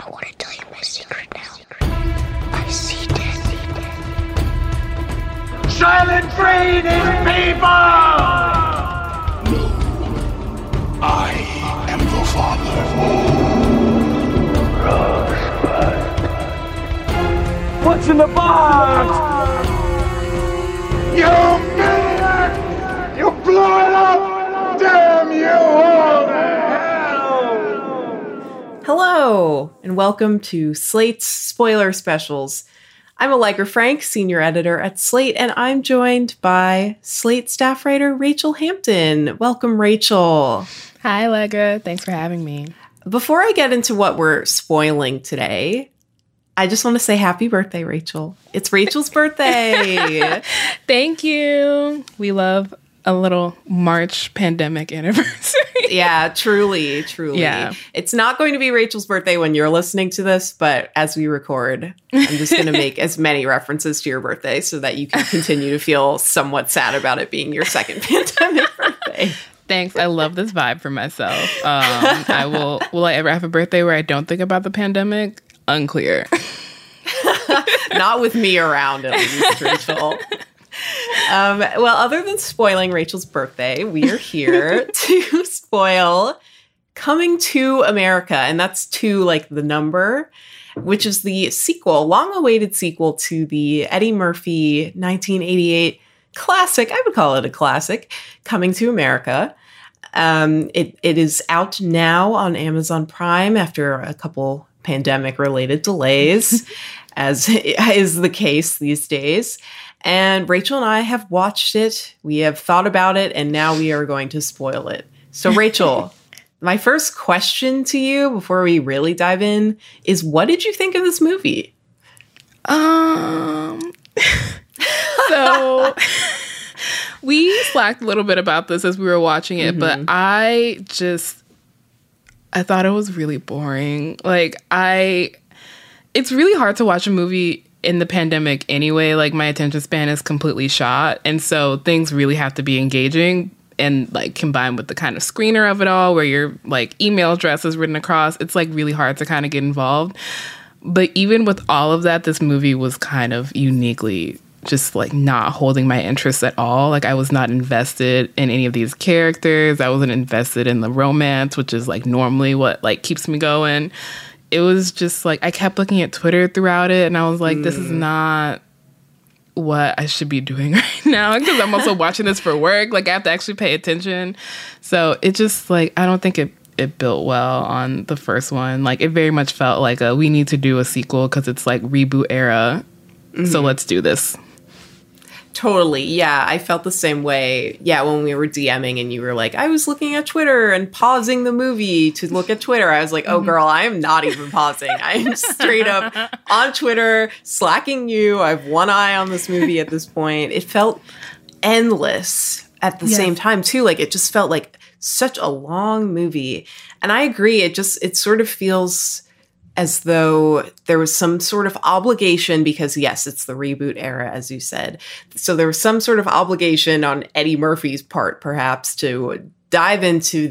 I want to tell you my secret now. I see death. Silent Green is people! No. I am the father. Rosebud. What's in the box? You maniac! You blew it up! Damn you all to hell! Hello! And welcome to Slate's Spoiler Specials. I'm Allegra Frank, senior editor at Slate, and I'm joined by Slate staff writer Rachelle Hampton. Welcome, Rachel. Hi, Allegra. Thanks for having me. Before I get into what we're spoiling today, I just want to say happy birthday, Rachel. It's Rachel's birthday. Thank you. We love a little March pandemic anniversary. Yeah, truly, truly. Yeah. It's not going to be Rachel's birthday when you're listening to this, but as we record, I'm just going to make as many references to your birthday so that you can continue to feel somewhat sad about it being your second pandemic birthday. Thanks. I love this vibe for myself. Will I ever have a birthday where I don't think about the pandemic? Unclear. Not with me around, at least, Rachel. Well, other than spoiling Rachel's birthday, we are here to spoil Coming to America, and that's 2 like the number, which is the sequel, long-awaited sequel to the Eddie Murphy 1988 classic, I would call it a classic, Coming to America. It is out now on Amazon Prime after a couple pandemic-related delays, as is the case these days. And Rachel and I have watched it, we have thought about it, and now we are going to spoil it. So Rachel, my first question to you before we really dive in is, what did you think of this movie? So we slacked a little bit about this as we were watching it, but I thought it was really boring. It's really hard to watch a movie in the pandemic anyway. Like, my attention span is completely shot. And so things really have to be engaging, and like combined with the kind of screener of it all where your like email address is written across, it's like really hard to kind of get involved. But even with all of that, this movie was kind of uniquely just like not holding my interest at all. Like, I was not invested in any of these characters. I wasn't invested in the romance, which is like normally what like keeps me going. It was just like, I kept looking at Twitter throughout it, and I was like, this is not what I should be doing right now, because I'm also watching this for work. Like, I have to actually pay attention. So it just like, I don't think it built well on the first one. Like, it very much felt like we need to do a sequel because it's like reboot era. Mm-hmm. So let's do this. Totally. Yeah, I felt the same way. Yeah, when we were DMing and you were like, I was looking at Twitter and pausing the movie to look at Twitter. I was like, oh, girl, I am not even pausing. I am straight up on Twitter, slacking you. I have one eye on this movie at this point. It felt endless at the same time, too. Like, it just felt like such a long movie. And I agree. It sort of feels as though there was some sort of obligation, because yes, it's the reboot era, as you said. So there was some sort of obligation on Eddie Murphy's part, perhaps, to dive into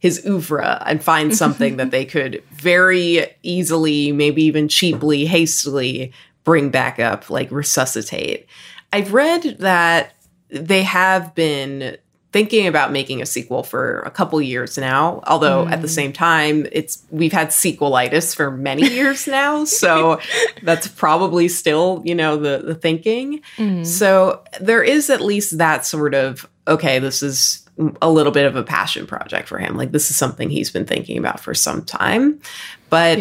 his oeuvre and find something that they could very easily, maybe even cheaply, hastily bring back up, like resuscitate. I've read that they have been thinking about making a sequel for a couple years now, although at the same time, we've had sequelitis for many years now. So that's probably still, the thinking. So there is at least that sort of, okay, this is a little bit of a passion project for him. Like, this is something he's been thinking about for some time. But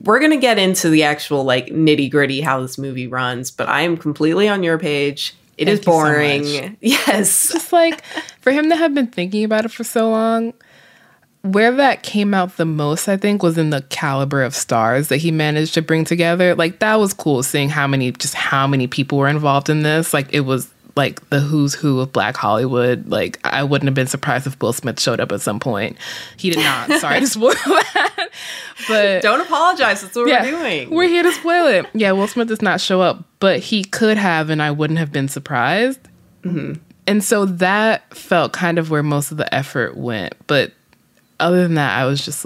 we're going to get into the actual, nitty gritty how this movie runs. But I am completely on your page. It is boring. So yes. Just for him to have been thinking about it for so long, where that came out the most, I think, was in the caliber of stars that he managed to bring together. That was cool, seeing how many people were involved in this. It was the who's who of Black Hollywood. I wouldn't have been surprised if Will Smith showed up at some point. He did not. Sorry to spoil that. But don't apologize. That's what we're doing. We're here to spoil it. Yeah, Will Smith does not show up, but he could have, and I wouldn't have been surprised. Mm-hmm. And so that felt kind of where most of the effort went. But other than that, I was just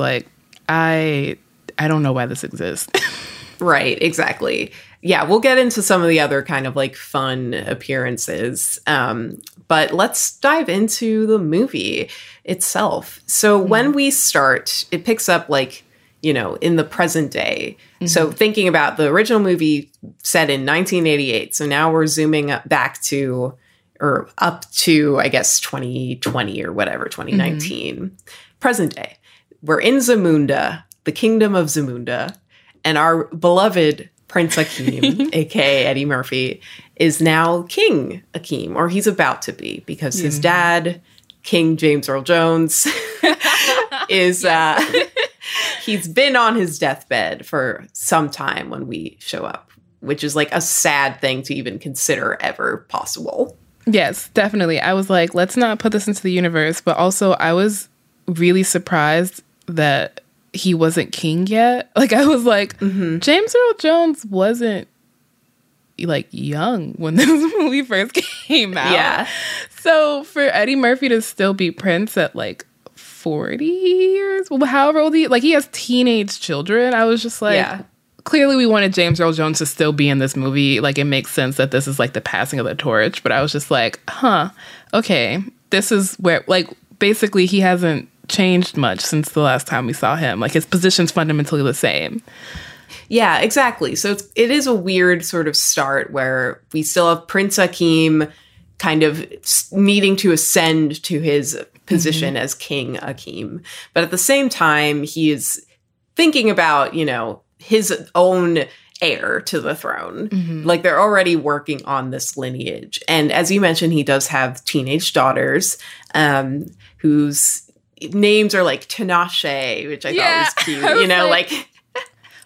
I don't know why this exists. Right, exactly. Yeah, we'll get into some of the other kind of fun appearances. But let's dive into the movie itself. So when we start, it picks up in the present day. Mm-hmm. So thinking about the original movie set in 1988. So now we're zooming up to, I guess, 2020 or whatever, 2019. Mm-hmm. Present day. We're in Zamunda, the kingdom of Zamunda, and our beloved Prince Akeem, a.k.a. Eddie Murphy, is now King Akeem, or he's about to be, because his dad, King James Earl Jones, he's been on his deathbed for some time when we show up, which is a sad thing to even consider ever possible. Yes, definitely. I was let's not put this into the universe, but also I was really surprised that he wasn't king yet. I was James Earl Jones wasn't young when this movie first came out. Yeah. So for Eddie Murphy to still be Prince at 40 years, however old he has teenage children. I was just clearly we wanted James Earl Jones to still be in this movie. It makes sense that this is the passing of the torch, but I was just okay, this is where basically he hasn't changed much since the last time we saw him. His position's fundamentally the same. Yeah, exactly. So it is a weird sort of start where we still have Prince Akeem kind of needing to ascend to his position as King Akeem. But at the same time, he is thinking about, his own heir to the throne. Mm-hmm. They're already working on this lineage. And as you mentioned, he does have teenage daughters who's names are Tinashe, which I thought was cute.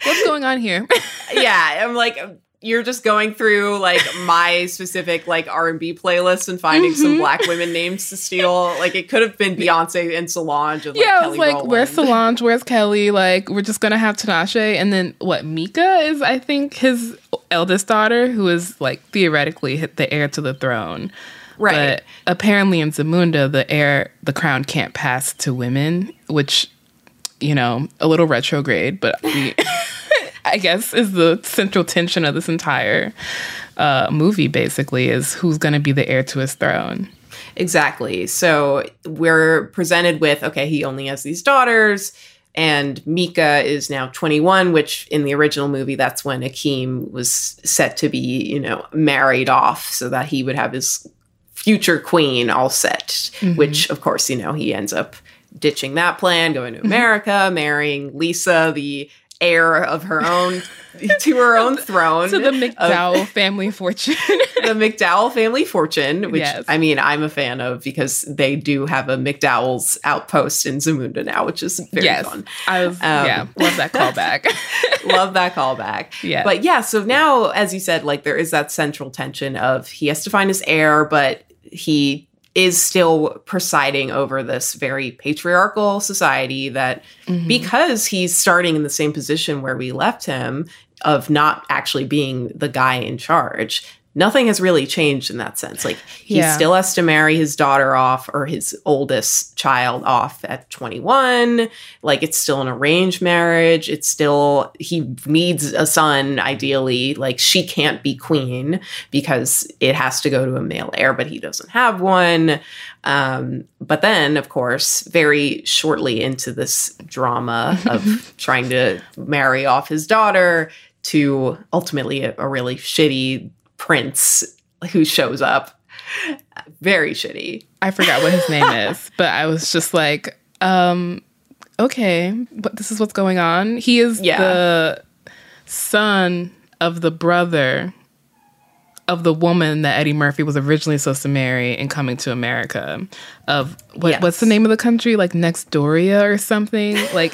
What's going on here? Yeah, I'm you're just going through my specific R&B playlist and finding some Black women names to steal. It could have been Beyonce and Solange. And, yeah, Kelly Rowland. Where's Solange? Where's Kelly? We're just gonna have Tinashe, and then what? Meeka is, I think, his eldest daughter, who is theoretically the heir to the throne. Right. But apparently in Zamunda, the crown can't pass to women, which, a little retrograde, but I guess is the central tension of this entire movie, basically, is who's going to be the heir to his throne. Exactly. So we're presented with, okay, he only has these daughters, and Meeka is now 21, which in the original movie, that's when Akeem was set to be, married off so that he would have his future queen all set, which, of course, he ends up ditching that plan, going to America, marrying Lisa, the heir of her own, to her own throne. So the McDowell family fortune. The McDowell family fortune, which, I'm a fan of, because they do have a McDowell's outpost in Zamunda now, which is very fun. Love that callback. Love that callback. Yeah. But yeah, so now, as you said, there is that central tension of he has to find his heir, but he is still presiding over this very patriarchal society that, because he's starting in the same position where we left him, of not actually being the guy in charge, nothing has really changed in that sense. Like, he still has to marry his daughter off, or his oldest child off at 21. Like, it's still an arranged marriage. It's still, he needs a son, ideally. Like, she can't be queen because it has to go to a male heir, but he doesn't have one. But then, of course, very shortly into this drama of trying to marry off his daughter to ultimately a really shitty prince who shows up. Very shitty. I forgot what his name is, but I was just like, okay, but this is what's going on. He is the son of the brother of the woman that Eddie Murphy was originally supposed to marry in Coming to America. Of what's the name of the country? Like Nexdoria or something? Like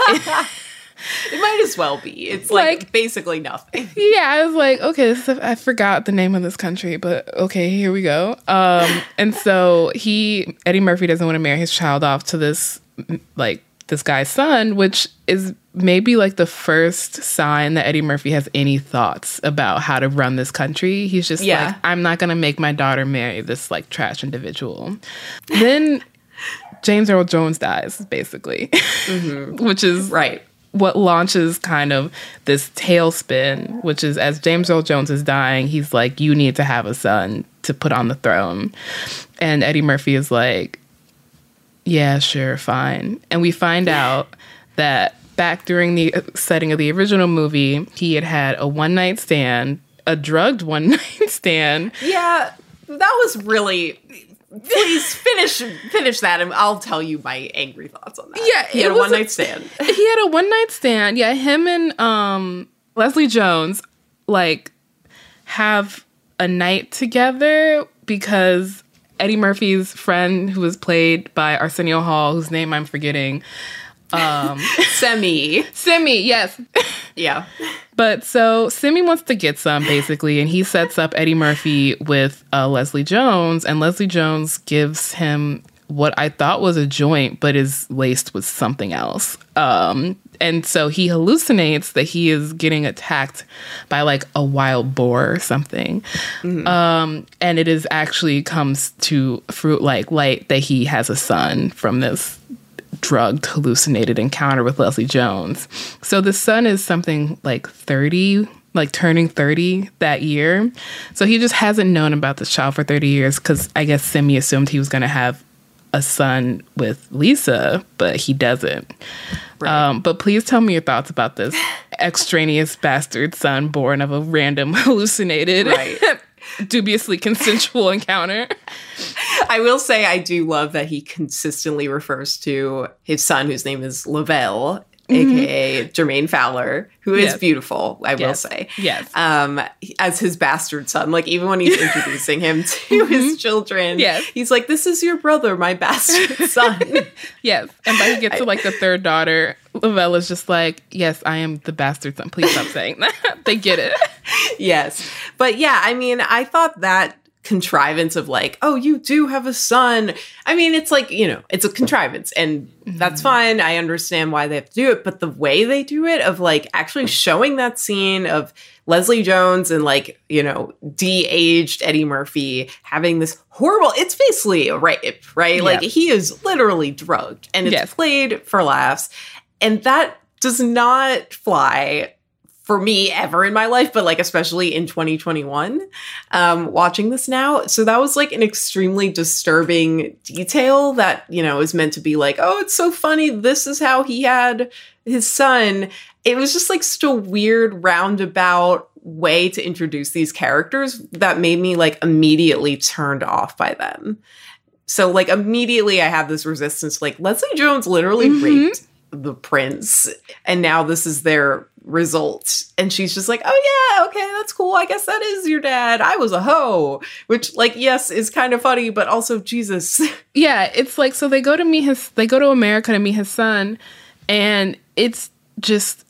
it might as well be. It's like basically nothing. Yeah, I was like, okay, I forgot the name of this country, but okay, here we go. And so Eddie Murphy doesn't want to marry his child off to this guy's son, which is maybe like the first sign that Eddie Murphy has any thoughts about how to run this country. He's just like, I'm not going to make my daughter marry this like trash individual. Then James Earl Jones dies, basically, which is right. What launches kind of this tailspin, which is as James Earl Jones is dying, he's like, you need to have a son to put on the throne. And Eddie Murphy is like, yeah, sure, fine. And we find out that back during the setting of the original movie, he had a one-night stand, a drugged one-night stand. Yeah, that was really... Please finish that, and I'll tell you my angry thoughts on that. Yeah, he had a one-night stand. He had a one-night stand. Yeah, him and Leslie Jones, like, have a night together because Eddie Murphy's friend, who was played by Arsenio Hall, whose name I'm forgetting... Semmi, yes. Yeah. But so Semmi wants to get some, basically, and he sets up Eddie Murphy with Leslie Jones, and Leslie Jones gives him what I thought was a joint, but is laced with something else. And so he hallucinates that he is getting attacked by like a wild boar or something. Mm-hmm. And it is actually comes to fruit like light that he has a son from this drugged, hallucinated encounter with Leslie Jones. So the son is something like 30, like turning 30 that year. So he just hasn't known about this child for 30 years because I guess Semmi assumed he was going to have a son with Lisa, but he doesn't. Right. But please tell me your thoughts about this extraneous bastard son born of a random hallucinated... Right. Dubiously consensual encounter. I will say I do love that he consistently refers to his son, whose name is Lavelle, a.k.a. Jermaine Fowler, who is beautiful, I will say, as his bastard son. Like, even when he's introducing him to his children, he's like, this is your brother, my bastard son. Yes. And by he gets to, like, the third daughter, Lavelle is just like, yes, I am the bastard son. Please stop saying that. They get it. Yes. But, yeah, I mean, I thought that contrivance of like, oh, you do have a son. I mean, it's like, you know, it's a contrivance and that's fine. I understand why they have to do it. But the way they do it of like actually showing that scene of Leslie Jones and like, you know, de-aged Eddie Murphy having this horrible, it's basically a rape, right? Yeah. Like he is literally drugged and it's played for laughs. And that does not fly for me ever in my life, but like especially in 2021, watching this now. So that was like an extremely disturbing detail that, you know, is meant to be like, oh, it's so funny. This is how he had his son. It was just like such a weird roundabout way to introduce these characters that made me like immediately turned off by them. So like immediately I have this resistance, like Leslie Jones literally raped the prince and now this is their result, and she's just like, oh yeah, okay, that's cool, I guess that is your dad, I was a hoe, which like, yes, is kind of funny, but also Jesus. Yeah, it's like, so they go to America to meet his son, and it's just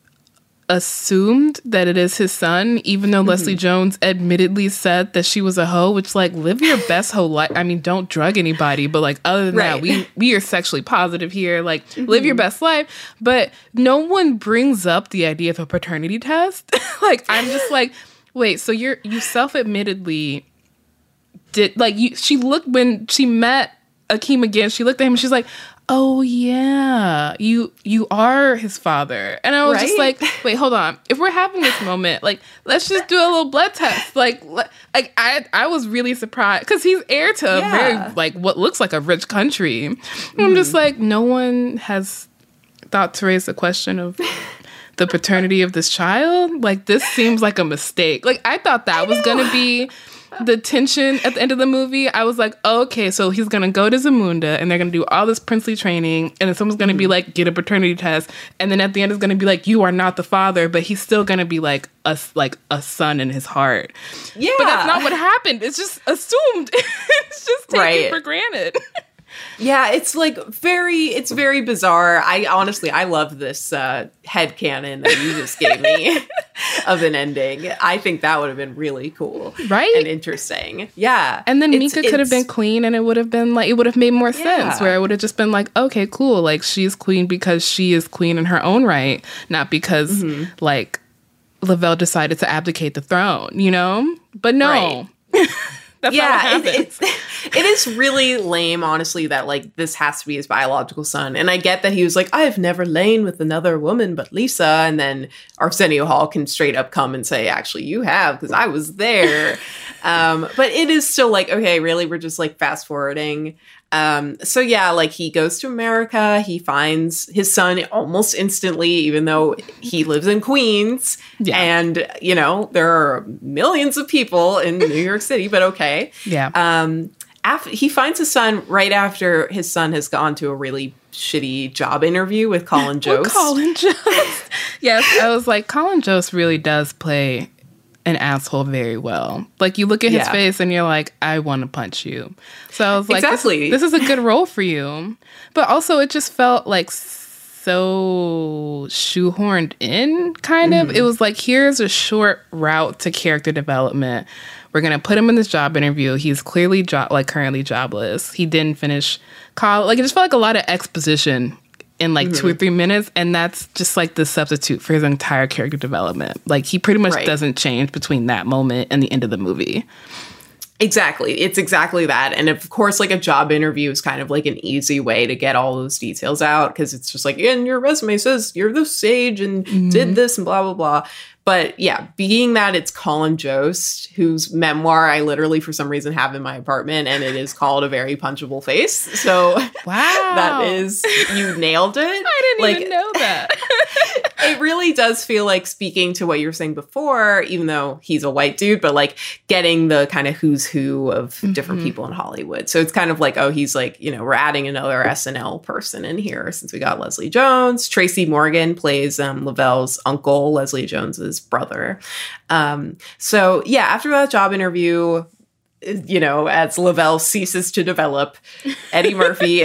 assumed that it is his son, even though Leslie Jones admittedly said that she was a hoe, which like, live your best hoe life. I mean, don't drug anybody, but like other than that, we are sexually positive here, like live your best life. But no one brings up the idea of a paternity test. Like, I'm just like, wait, so you self-admittedly she looked, when she met Akeem again, she looked at him and she's like, oh yeah, you are his father. And I was just like, wait, hold on. If we're having this moment, like, let's just do a little blood test. Like I was really surprised because he's heir to a very, like, what looks like a rich country. And I'm just like, no one has thought to raise the question of the paternity of this child. Like, this seems like a mistake. Like, I thought that was gonna be the tension at the end of the movie. I was like, oh, okay, so he's gonna go to Zamunda and they're gonna do all this princely training, and then someone's gonna be like, get a paternity test, and then at the end it's gonna be like, you are not the father, but he's still gonna be like a son in his heart. Yeah, but that's not what happened. It's just assumed. It's just taken for granted. Yeah, it's like very bizarre. I honestly love this headcanon that you just gave me of an ending. I think that would have been really cool, right? And interesting. Yeah. And then Meeka could have been queen, and it would have been like, it would have made more sense, where it would have just been like, okay, cool, like, she's queen because she is queen in her own right, not because like Lavelle decided to abdicate the throne, you know? But no. Right. That's not what happens. It is really lame, honestly, that like this has to be his biological son. And I get that he was like, I have never lain with another woman but Lisa. And then Arsenio Hall can straight up come and say, actually, you have, because I was there. But it is still like, okay, really, we're just like fast forwarding. So yeah, like, he goes to America, he finds his son almost instantly, even though he lives in Queens, and, you know, there are millions of people in New York City, but okay. Yeah. He finds his son right after his son has gone to a really shitty job interview with Colin Jost. Yes, I was like, Colin Jost really does play an asshole very well. Like, you look at his face and you're like, I want to punch you. So I was like, this is a good role for you. But also, it just felt like so shoehorned in, kind of. It was like, here's a short route to character development. We're going to put him in this job interview. He's clearly currently jobless. He didn't finish college. Like, it just felt like a lot of exposition in like 2 or 3 minutes, and that's just like the substitute for his entire character development. Like, he pretty much doesn't change between that moment and the end of the movie. Exactly. It's exactly that. And of course, like, a job interview is kind of like an easy way to get all those details out, because it's just like, and your resume says you're the sage and did this and blah, blah, blah. But yeah, being that it's Colin Jost, whose memoir I literally for some reason have in my apartment, and it is called A Very Punchable Face. So wow, that is, you nailed it. I didn't even know that. It really does feel like, speaking to what you were saying before, even though he's a white dude, but like getting the kind of who's who of different people in Hollywood. So it's kind of like, oh, he's like, you know, we're adding another SNL person in here since we got Leslie Jones. Tracy Morgan plays Lavelle's uncle, Leslie Jones's brother. So yeah, after that job interview, you know, as Lavelle ceases to develop, Eddie Murphy,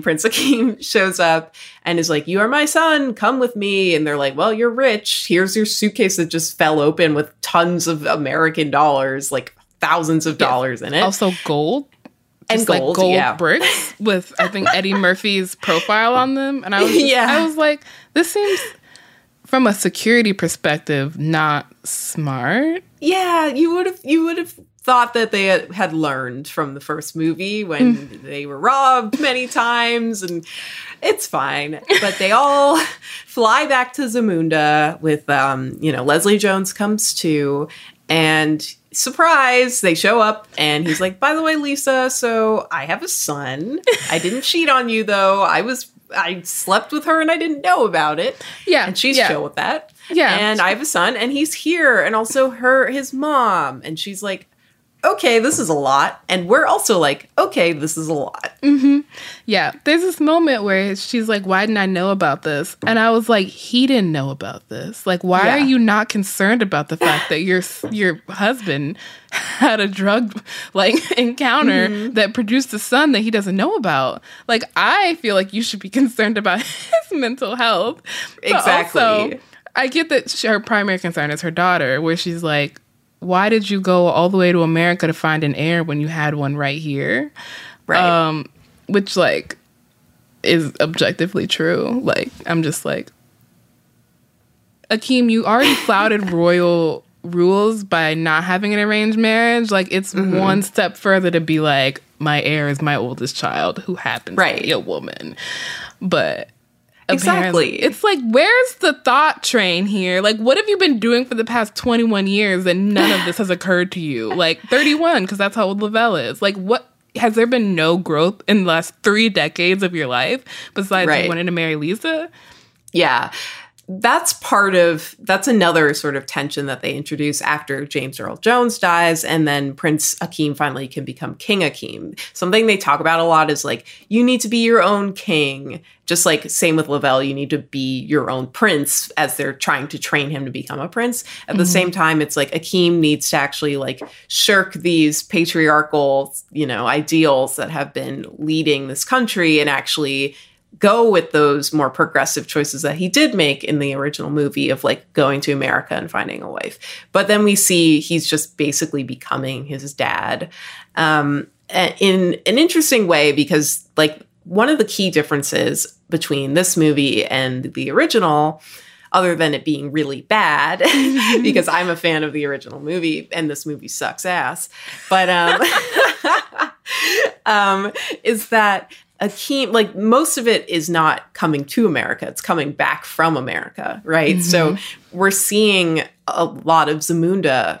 Prince Akeem, shows up and is like, you are my son, come with me. And they're like, well, you're rich. Here's your suitcase that just fell open with tons of American dollars, like thousands of dollars in it. Also gold. Just and gold, like gold bricks with, I think, Eddie Murphy's profile on them. And I was just, I was like, this seems, from a security perspective, not smart. Yeah, you would have thought that they had learned from the first movie when they were robbed many times, and it's fine. But they all fly back to Zamunda with, you know, Leslie Jones comes too, and surprise, they show up, and he's like, by the way, Lisa, so I have a son. I didn't cheat on you, though. I slept with her and I didn't know about it. Yeah. And she's chill with that. Yeah. And I have a son and he's here, and also his mom. And she's like, okay, this is a lot. And we're also like, okay, this is a lot. Mm-hmm. Yeah. There's this moment where she's like, why didn't I know about this? And I was like, he didn't know about this. Like, why are you not concerned about the fact that your husband had a drug like encounter that produced a son that he doesn't know about? Like, I feel like you should be concerned about his mental health. Exactly. Also, I get that her primary concern is her daughter, where she's like, why did you go all the way to America to find an heir when you had one right here? Right. Which, like, is objectively true. Like, I'm just like, Akeem, you already flouted royal rules by not having an arranged marriage, like, it's one step further to be like, my heir is my oldest child who happens to be a woman. But exactly. It's like, where's the thought train here? Like, what have you been doing for the past 21 years and none of this has occurred to you? Like, 31, because that's how old Lavelle is. Like, what? Has there been no growth in the last 3 decades of your life besides you wanting to marry Lisa? Yeah. That's another sort of tension that they introduce after James Earl Jones dies, and then Prince Akeem finally can become King Akeem. Something they talk about a lot is, like, you need to be your own king. Just like, same with Lavelle, you need to be your own prince as they're trying to train him to become a prince. At the same time, it's like Akeem needs to actually, like, shirk these patriarchal, you know, ideals that have been leading this country and actually go with those more progressive choices that he did make in the original movie of, like, going to America and finding a wife. But then we see he's just basically becoming his dad in an interesting way, because, like, one of the key differences between this movie and the original, other than it being really bad, because I'm a fan of the original movie and this movie sucks ass, but is that Akeem, like, most of it is not coming to America. It's coming back from America, right? Mm-hmm. So we're seeing a lot of Zamunda,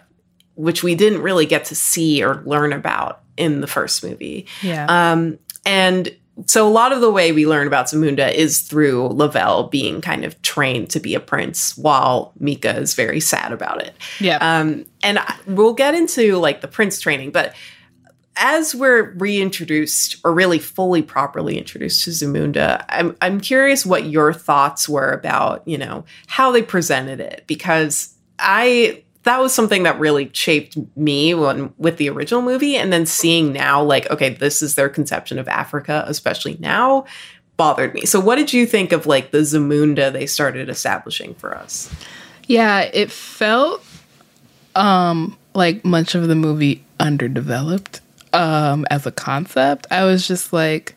which we didn't really get to see or learn about in the first movie. Yeah. And so a lot of the way we learn about Zamunda is through Lavelle being kind of trained to be a prince while Meeka is very sad about it. Yeah. And we'll get into, like, the prince training, but as we're reintroduced, or really fully properly introduced to Zamunda, I'm curious what your thoughts were about, you know, how they presented it, because that was something that really shaped me with the original movie, and then seeing now, like, okay, this is their conception of Africa, especially now, bothered me. So what did you think of, like, the Zamunda they started establishing for us? Yeah, it felt like much of the movie underdeveloped. As a concept, I was just like,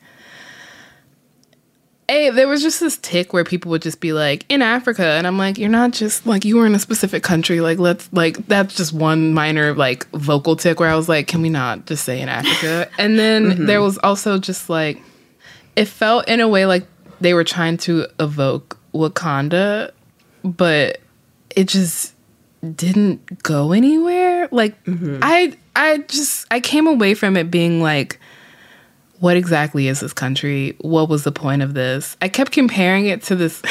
hey, there was just this tick where people would just be like, in Africa, and I'm like, you're not just, like, you were in a specific country, like, let's, like, that's just one minor, like, vocal tick where I was like, can we not just say in Africa? And then there was also just, like, it felt in a way like they were trying to evoke Wakanda, but it just didn't go anywhere. Like, I came away from it being like, what exactly is this country? What was the point of this? I kept comparing it to this.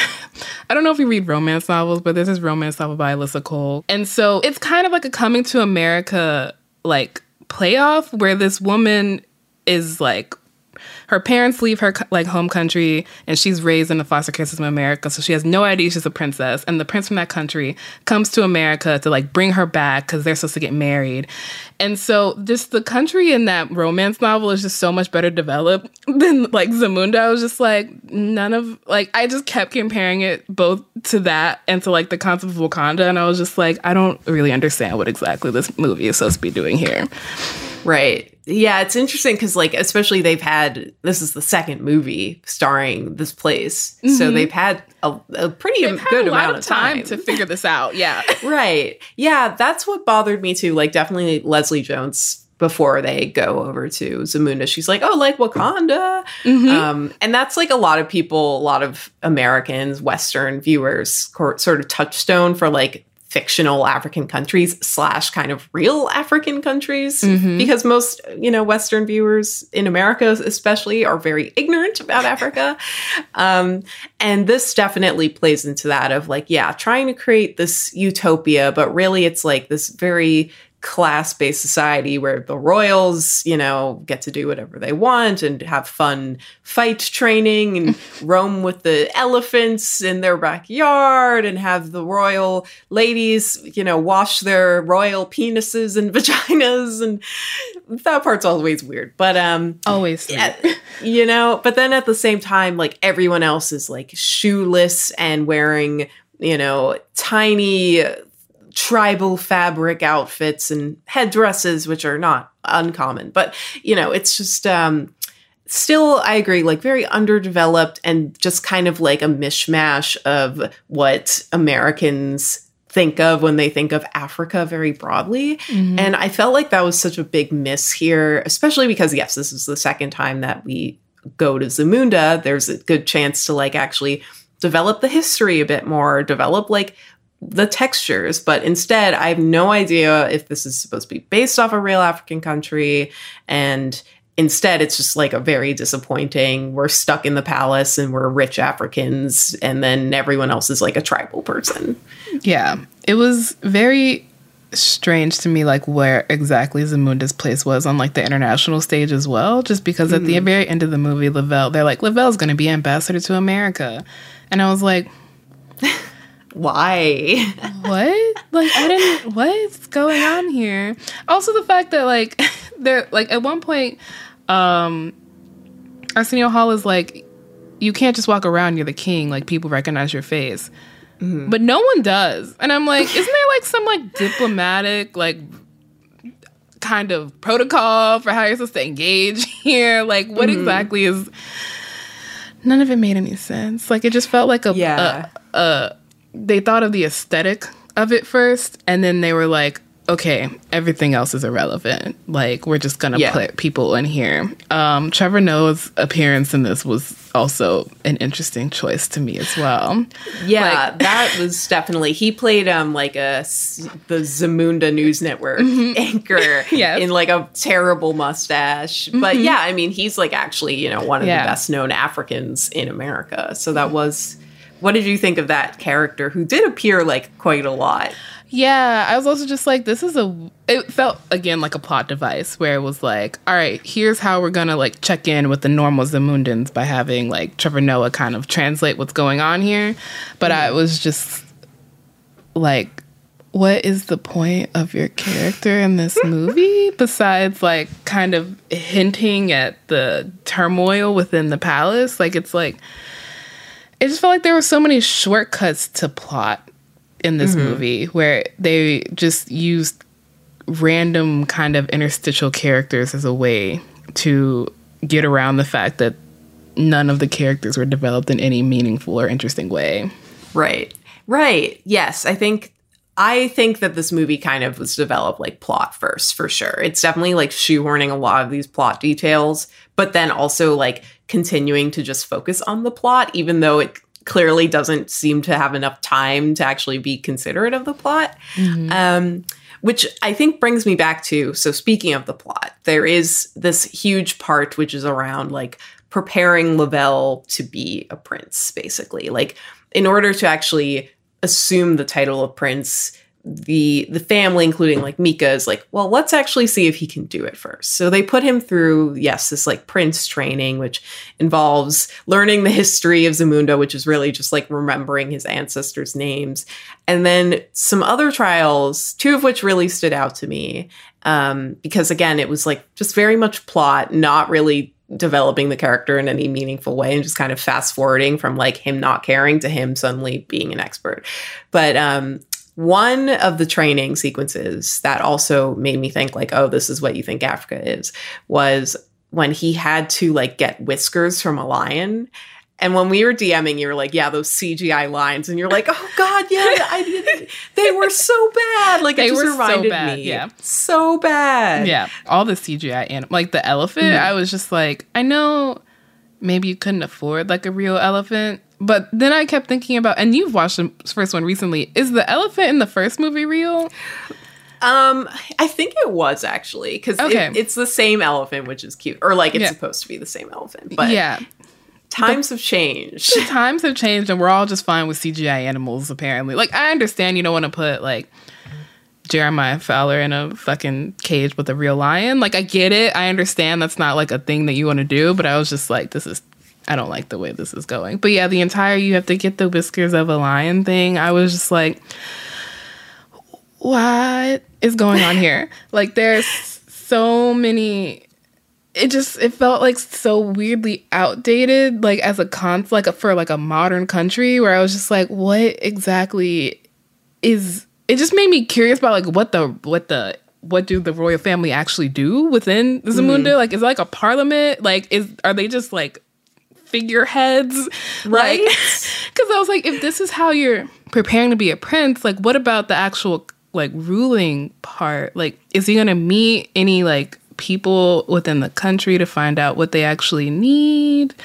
I don't know if you read romance novels, but there's this romance novel by Alyssa Cole. And so it's kind of like a Coming to America, like, playoff, where this woman is, like, her parents leave her, like, home country, and she's raised in the foster care system in America, so she has no idea she's a princess. And the prince from that country comes to America to, like, bring her back because they're supposed to get married. And so just the country in that romance novel is just so much better developed than, like, Zamunda. I was just like, none of, like, I just kept comparing it both to that and to, like, the concept of Wakanda, and I was just like, I don't really understand what exactly this movie is supposed to be doing here. Right. Yeah, it's interesting because, like, especially they've had, this is the second movie starring this place. Mm-hmm. So they've had a pretty good amount of time to figure this out. Yeah. Right. Yeah, that's what bothered me too. Like, definitely Leslie Jones, before they go over to Zamunda, she's like, oh, like Wakanda. And that's, like, a lot of people, a lot of Americans, Western viewers, sort of touchstone for, like, fictional African countries / kind of real African countries, because most, you know, Western viewers in America especially are very ignorant about Africa. And this definitely plays into that of, like, yeah, trying to create this utopia, but really it's, like, this very class-based society where the royals, you know, get to do whatever they want and have fun fight training and roam with the elephants in their backyard and have the royal ladies, you know, wash their royal penises and vaginas, and that part's always weird, but always weird. You know, but then at the same time, like, everyone else is, like, shoeless and wearing, you know, tiny tribal fabric outfits and headdresses, which are not uncommon. But, you know, it's just still, I agree, like, very underdeveloped and just kind of like a mishmash of what Americans think of when they think of Africa very broadly. Mm-hmm. And I felt like that was such a big miss here, especially because, yes, this is the second time that we go to Zamunda. There's a good chance to like actually develop the history a bit more, develop like the textures. But instead, I have no idea if this is supposed to be based off a real African country. And instead, it's just like a very disappointing, we're stuck in the palace and we're rich Africans, and then everyone else is like a tribal person. Yeah, it was very strange to me, like where exactly Zamunda's place was on like the international stage as well, just because at the very end of the movie, Lavelle, they're like, Lavelle's going to be ambassador to America. And I was like, why? What? Like, I didn't, what's going on here? Also, the fact that like, they're like, at one point, Arsenio Hall is like, you can't just walk around, you're the king, like people recognize your face. Mm-hmm. But no one does. And I'm like, isn't there like some like diplomatic like kind of protocol for how you're supposed to engage here? Like what exactly is, none of it made any sense. Like it just felt like they thought of the aesthetic of it first and then they were like, okay, everything else is irrelevant. Like, we're just going to put people in here. Trevor Noah's appearance in this was also an interesting choice to me as well. Yeah, like, that was definitely... He played, the Zamunda News Network anchor in, like, a terrible mustache. But, yeah, I mean, he's, like, actually, you know, one of the best-known Africans in America. So that was... What did you think of that character who did appear, like, quite a lot? Yeah, I was also just like, this is a... It felt, again, like a plot device where it was like, all right, here's how we're going to, like, check in with the normal Zamundans by having, like, Trevor Noah kind of translate what's going on here. But I was just like, what is the point of your character in this movie besides, like, kind of hinting at the turmoil within the palace? Like, it's like... It just felt like there were so many shortcuts to plot in this movie where they just used random kind of interstitial characters as a way to get around the fact that none of the characters were developed in any meaningful or interesting way. Right. Yes, I think that this movie kind of was developed like plot first for sure. It's definitely like shoehorning a lot of these plot details, but then also like continuing to just focus on the plot, even though it clearly doesn't seem to have enough time to actually be considerate of the plot. Which I think brings me back to, so speaking of the plot, there is this huge part which is around like preparing Lavelle to be a prince, basically. Like in order to actually assume the title of prince, the family, including like Meeka, is like, well, let's actually see if he can do it first. So they put him through, this like prince training, which involves learning the history of Zamunda, which is really just like remembering his ancestors' names. And then some other trials, two of which really stood out to me. Because again, it was like just very much plot, not really developing the character in any meaningful way and just kind of fast forwarding from like him not caring to him suddenly being an expert. But, one of the training sequences that also made me think like, oh, this is what you think Africa is, was when he had to like get whiskers from a lion. And when we were DMing, you were like, yeah, those CGI lions. And you're like, oh, God, yeah, they were so bad. Like, it just reminded me. Yeah. So bad. Yeah. All the CGI, like the elephant, I was just like, I know maybe you couldn't afford like a real elephant. But then I kept thinking about, and you've watched the first one recently. Is the elephant in the first movie real? I think it was actually, because it's the same elephant, which is cute, or like it's supposed to be the same elephant. But yeah, times have changed. Times have changed, and we're all just fine with CGI animals apparently. Like I understand you don't want to put like Jermaine Fowler in a fucking cage with a real lion. Like I get it, I understand that's not like a thing that you want to do. But I was just like, I don't like the way this is going. But yeah, the entire you have to get the whiskers of a lion thing, I was just like, what is going on here? Like there's so many, it felt like so weirdly outdated, like as a for like a modern country, where I was just like, what exactly is, it just made me curious about like what do the royal family actually do within Zamunda? Like is it like a parliament? Like are they just like figureheads. Right? Because I was like, if this is how you're preparing to be a prince, like, what about the actual, like, ruling part? Like, is he going to meet any, like, people within the country to find out what they actually need?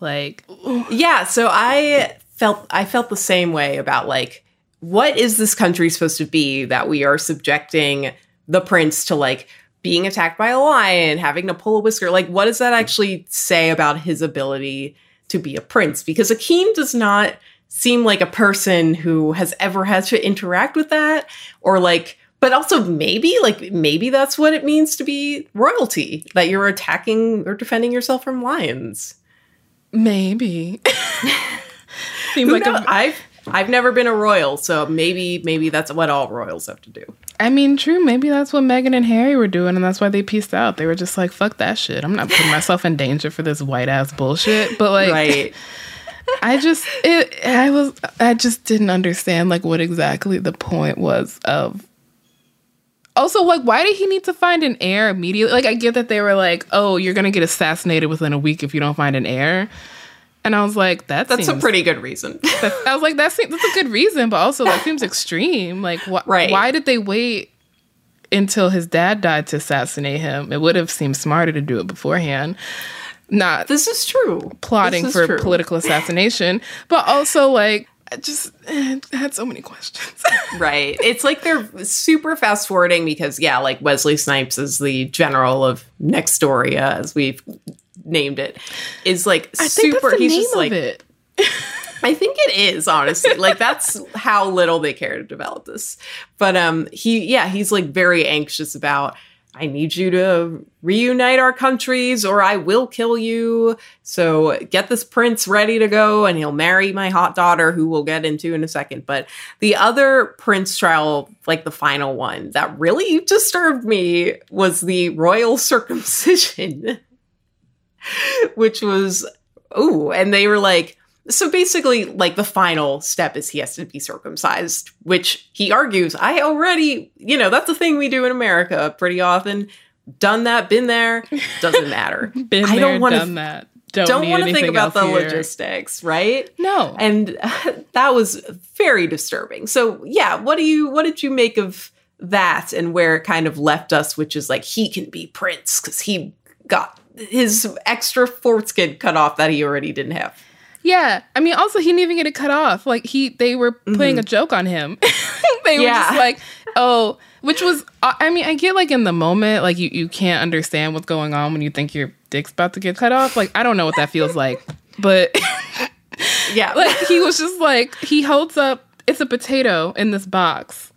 Like, yeah, so I felt the same way about, like, what is this country supposed to be that we are subjecting the prince to, like, being attacked by a lion, having to pull a whisker? Like, what does that actually say about his ability to be a prince? Because Akeem does not seem like a person who has ever had to interact with that, or, like, but also maybe that's what it means to be royalty, that you're attacking or defending yourself from lions. Maybe. Seems like I've never been a royal, so maybe that's what all royals have to do. I mean, true. Maybe that's what Meghan and Harry were doing, and that's why they peaced out. They were just like, fuck that shit. I'm not putting myself in danger for this white-ass bullshit. But, like, right. I just didn't understand, like, what exactly the point was of... Also, like, why did he need to find an heir immediately? Like, I get that they were like, oh, you're going to get assassinated within a week if you don't find an heir. And I was like, that's a pretty good reason. I was like, that's a good reason, but also that seems extreme. Like, why did they wait until his dad died to assassinate him? It would have seemed smarter to do it beforehand. Not this is true. Plotting for political assassination, but also, like, I had so many questions. Right. It's like they're super fast forwarding because, yeah, like, Wesley Snipes is the general of Nexdoria, as we've named it, is, like, I think super. That's the he's name just of like it. I think it is, honestly. Like, that's how little they care to develop this. But he's like very anxious about, I need you to reunite our countries or I will kill you. So get this prince ready to go and he'll marry my hot daughter, who we'll get into in a second. But the other prince trial, like the final one, that really disturbed me was the royal circumcision, which was, ooh, and they were like, so basically, like, the final step is he has to be circumcised, which he argues, I already, you know, that's a thing we do in America pretty often. Done that, been there, doesn't matter. Been I don't there, wanna, done that. Don't want to think about the here. Logistics, right? No. And that was very disturbing. So, yeah, what did you make of that and where it kind of left us, which is like, he can be prince because he got his extra foreskin cut off that he already didn't have. Yeah. I mean, also, he didn't even get it cut off. Like, they were playing a joke on him. They were just like, oh, which was, I mean, I get, like, in the moment, like, you can't understand what's going on when you think your dick's about to get cut off. Like, I don't know what that feels like. But, yeah. Like, he was just like, he holds up, it's a potato in this box.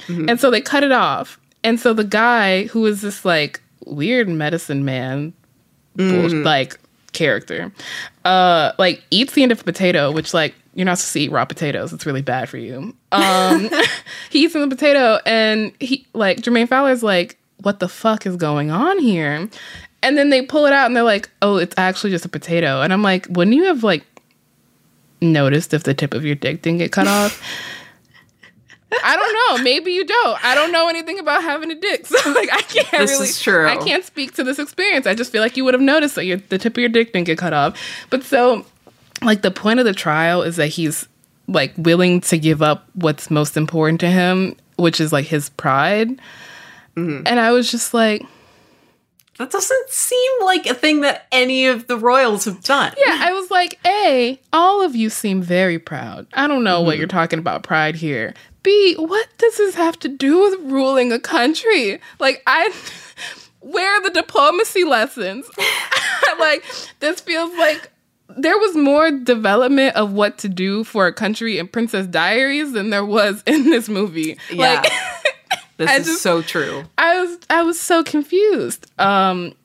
Mm-hmm. And so they cut it off. And so the guy, who is this, like, weird medicine man, like, character, like, eats the end of a potato, which, like, you're not supposed to eat raw potatoes, it's really bad for you. He eats in the potato, and he, like, Jermaine Fowler's like, what the fuck is going on here? And then they pull it out and they're like, oh, it's actually just a potato. And I'm like, wouldn't you have, like, noticed if the tip of your dick didn't get cut off? I don't know. Maybe you don't. I don't know anything about having a dick. So, like, I can't really... This is true. I can't speak to this experience. I just feel like you would have noticed that the tip of your dick didn't get cut off. But so, like, the point of the trial is that he's, like, willing to give up what's most important to him, which is, like, his pride. Mm-hmm. And I was just like... That doesn't seem like a thing that any of the royals have done. Yeah, I was like, A, all of you seem very proud. I don't know what you're talking about pride here. B, what does this have to do with ruling a country? Like, where are the diplomacy lessons? Like, this feels like there was more development of what to do for a country in Princess Diaries than there was in this movie. Yeah. Like, This is so true. I was so confused. Yeah,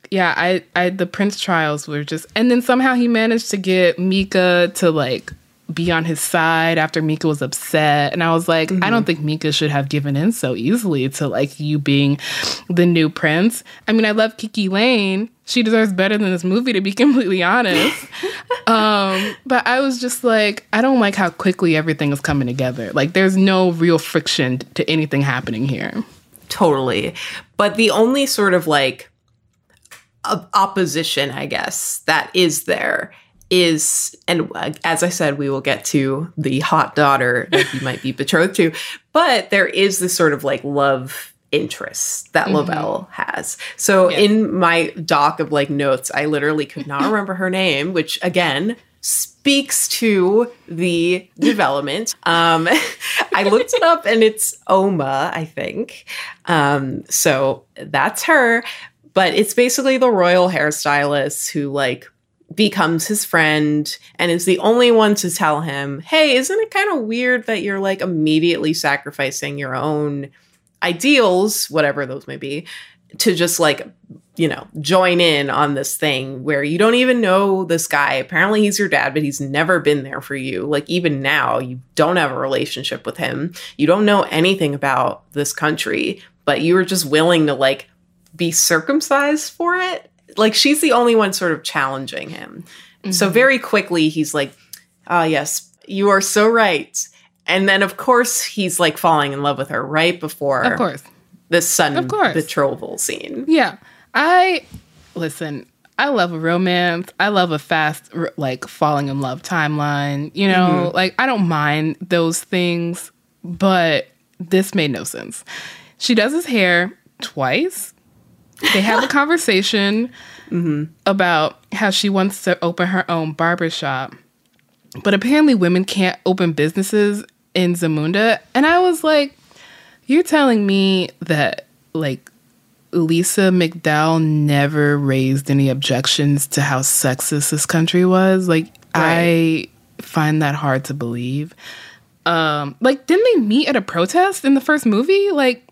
I the Prince trials were just... And then somehow he managed to get Meeka to, like, be on his side after Meeka was upset. And I was like, I don't think Meeka should have given in so easily to, like, you being the new prince. I mean, I love Kiki Lane. She deserves better than this movie, to be completely honest. But I was just like, I don't like how quickly everything is coming together. Like, there's no real friction to anything happening here. Totally. But the only sort of, like, opposition, I guess, that is there is, and as I said, we will get to the hot daughter that he might be betrothed to, but there is this sort of like love interest that Lavelle has. So in my doc of like notes, I literally could not remember her name, which again speaks to the development. I looked it up and it's Oma, I think. So that's her. But it's basically the royal hairstylist who like becomes his friend and is the only one to tell him, hey, isn't it kind of weird that you're like immediately sacrificing your own ideals, whatever those may be, to just like, you know, join in on this thing where you don't even know this guy. Apparently he's your dad, but he's never been there for you. Like even now, you don't have a relationship with him. You don't know anything about this country, but you were just willing to like be circumcised for it. Like she's the only one sort of challenging him. Mm-hmm. So very quickly he's like, oh yes, you are so right. And then, of course, he's, like, falling in love with her right before the sun betrothal scene. Yeah. Listen, I love a romance. I love a fast, like, falling in love timeline. You know, like, I don't mind those things, but this made no sense. She does his hair twice. They have a conversation about how she wants to open her own barbershop. But apparently women can't open businesses in Zamunda. And I was like, you're telling me that, like, Lisa McDowell never raised any objections to how sexist this country was? Like, right. I find that hard to believe. Like, didn't they meet at a protest in the first movie? Like,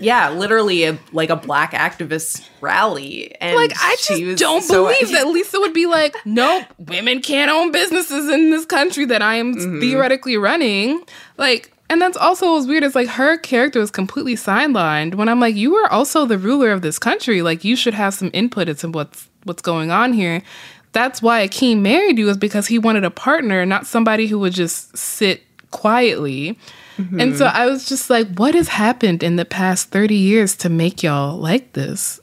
yeah, literally a black activist rally. And like, I just don't believe that Lisa would be like, nope, women can't own businesses in this country that I am theoretically running. Like, and that's also what's weird is like her character is completely sidelined when I'm like, you are also the ruler of this country. Like, you should have some input into what's going on here. That's why Akeem married you, is because he wanted a partner, not somebody who would just sit quietly. And so I was just like, what has happened in the past 30 years to make y'all like this?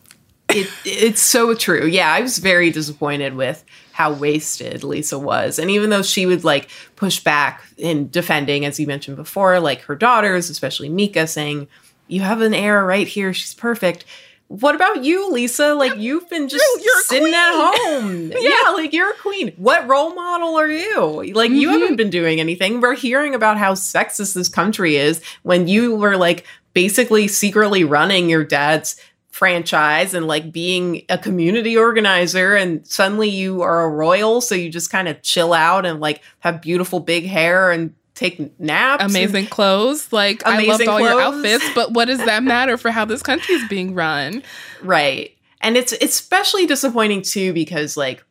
It's so true. Yeah, I was very disappointed with how wasted Lisa was. And even though she would like push back in defending, as you mentioned before, like her daughters, especially Meeka, saying, you have an heir right here. She's perfect. What about you, Lisa? Like, you've been just sitting at home. Yeah, like, you're a queen. What role model are you? Like, you haven't been doing anything. We're hearing about how sexist this country is when you were, like, basically secretly running your dad's franchise and, like, being a community organizer. And suddenly you are a royal, so you just kind of chill out and, like, have beautiful big hair and take naps. Amazing clothes. Like, amazing, I loved all your outfits, but what does that matter for how this country is being run? Right. And it's especially disappointing, too, because, like,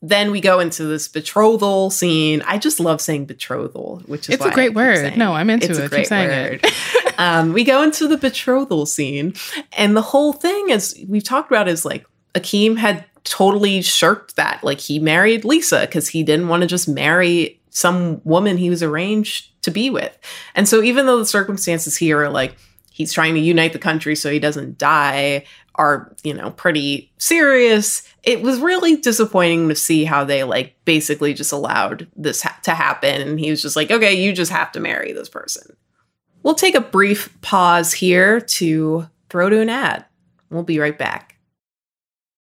then we go into this betrothal scene. I just love saying betrothal, which is a great word. No, I'm into it. It's a great word. We go into the betrothal scene, and the whole thing, as we've talked about, is, like, Akeem had totally shirked that. Like, he married Lisa because he didn't want to just marry some woman he was arranged to be with. And so even though the circumstances here are like, he's trying to unite the country so he doesn't die, are, you know, pretty serious, it was really disappointing to see how they like basically just allowed this to happen. And he was just like, okay, you just have to marry this person. We'll take a brief pause here to throw to an ad. We'll be right back.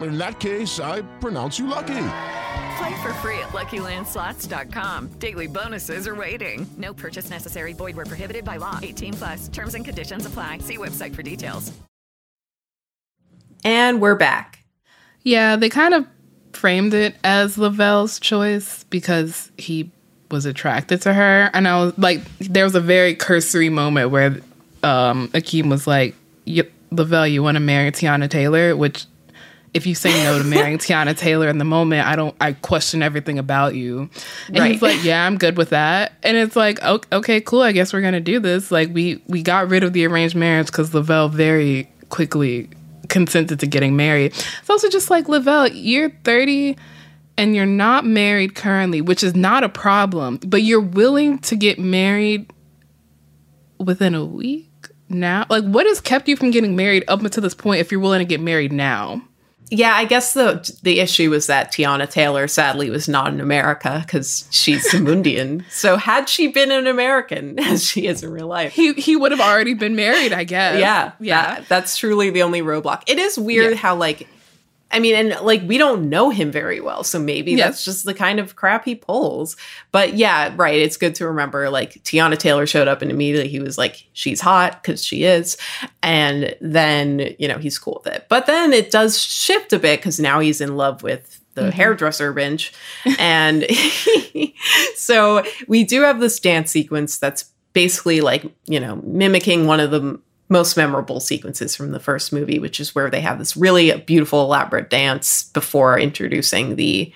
In that case, I pronounce you lucky. Play for free at LuckyLandSlots.com. Daily bonuses are waiting. No purchase necessary. Void where prohibited by law. 18+. Terms and conditions apply. See website for details. And we're back. Yeah, they kind of framed it as Lavelle's choice because he was attracted to her. And I was like, there was a very cursory moment where Akeem was like, Lavelle, you want to marry Teyana Taylor? Which... if you say no to marrying Teyana Taylor in the moment, I question everything about you. And he's like, yeah, I'm good with that. And it's like, okay, cool. I guess we're going to do this. Like, we got rid of the arranged marriage because Lavelle very quickly consented to getting married. It's also just like, Lavelle, you're 30 and you're not married currently, which is not a problem, but you're willing to get married within a week now? Like, what has kept you from getting married up until this point if you're willing to get married now? Yeah, I guess the issue was that Teyana Taylor, sadly, was not in America because she's Zamundian. So had she been an American, as she is in real life, he would have already been married, I guess. Yeah. That's truly the only roadblock. It is weird how, like, I mean, and, like, we don't know him very well, so maybe that's just the kind of crap he pulls. But, yeah, right, it's good to remember, like, Teyana Taylor showed up and immediately he was like, she's hot, because she is. And then, you know, he's cool with it. But then it does shift a bit, because now he's in love with the hairdresser bench. And so we do have this dance sequence that's basically, like, you know, mimicking one of the most memorable sequences from the first movie, which is where they have this really beautiful, elaborate dance before introducing the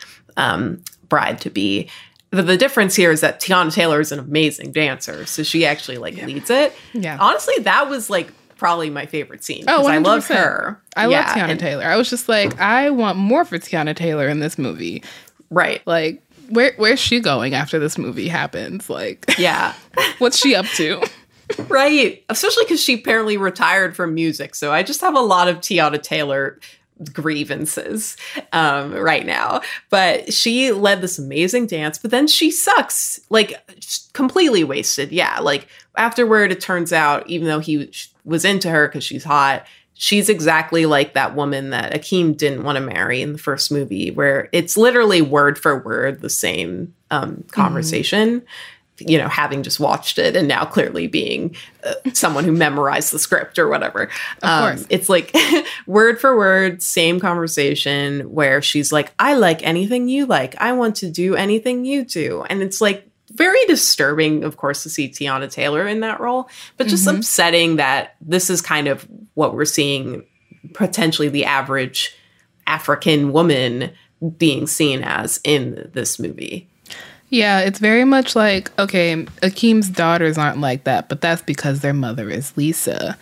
bride-to-be. The difference here is that Teyana Taylor is an amazing dancer, so she actually, like, leads it. Yeah. Honestly, that was, like, probably my favorite scene, because I love her. I love Teyana Taylor. I was just like, I want more for Teyana Taylor in this movie. Right. Like, where's she going after this movie happens? Like, yeah. What's she up to? Right. Especially because she apparently retired from music. So I just have a lot of Teyana Taylor grievances right now. But she led this amazing dance, but then she sucks, like, completely wasted. Yeah. Like, afterward, it turns out, even though he was into her because she's hot, she's exactly like that woman that Akeem didn't want to marry in the first movie, where it's literally word for word the same conversation. Mm-hmm. You know, having just watched it and now clearly being someone who memorized the script or whatever. Of course. It's like word for word, same conversation where she's like, I like anything you like. I want to do anything you do. And it's like very disturbing, of course, to see Teyana Taylor in that role, but just upsetting that this is kind of what we're seeing potentially the average African woman being seen as in this movie. Yeah, it's very much like, okay, Akeem's daughters aren't like that, but that's because their mother is Lisa.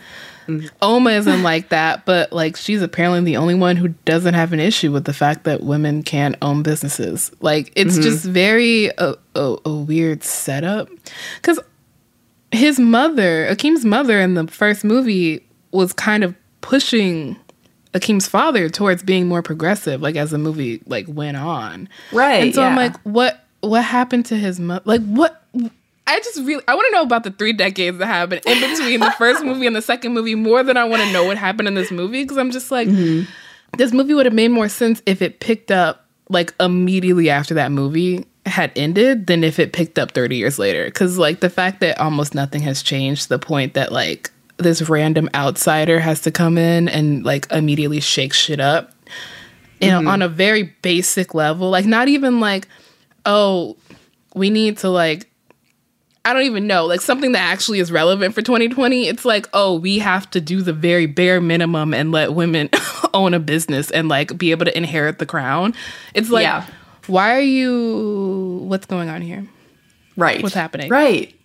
Oma isn't like that, but, like, she's apparently the only one who doesn't have an issue with the fact that women can't own businesses. Like, it's just very a weird setup. Because his mother, Akeem's mother in the first movie, was kind of pushing Akeem's father towards being more progressive, like, as the movie, like, went on. Right, and so I'm like, What happened to his mother? Like, what? I want to know about the 3 decades that happened in between the first movie and the second movie more than I want to know what happened in this movie. Because I'm just like, this movie would have made more sense if it picked up, like, immediately after that movie had ended than if it picked up 30 years later. Because, like, the fact that almost nothing has changed to the point that, like, this random outsider has to come in and, like, immediately shake shit up, you know, on a very basic level. Like, not even, like, oh, we need to, like, I don't even know, like, something that actually is relevant for 2020. It's like, oh, we have to do the very bare minimum and let women own a business and, like, be able to inherit the crown. It's like, why are you, what's going on here? Right. What's happening? Right.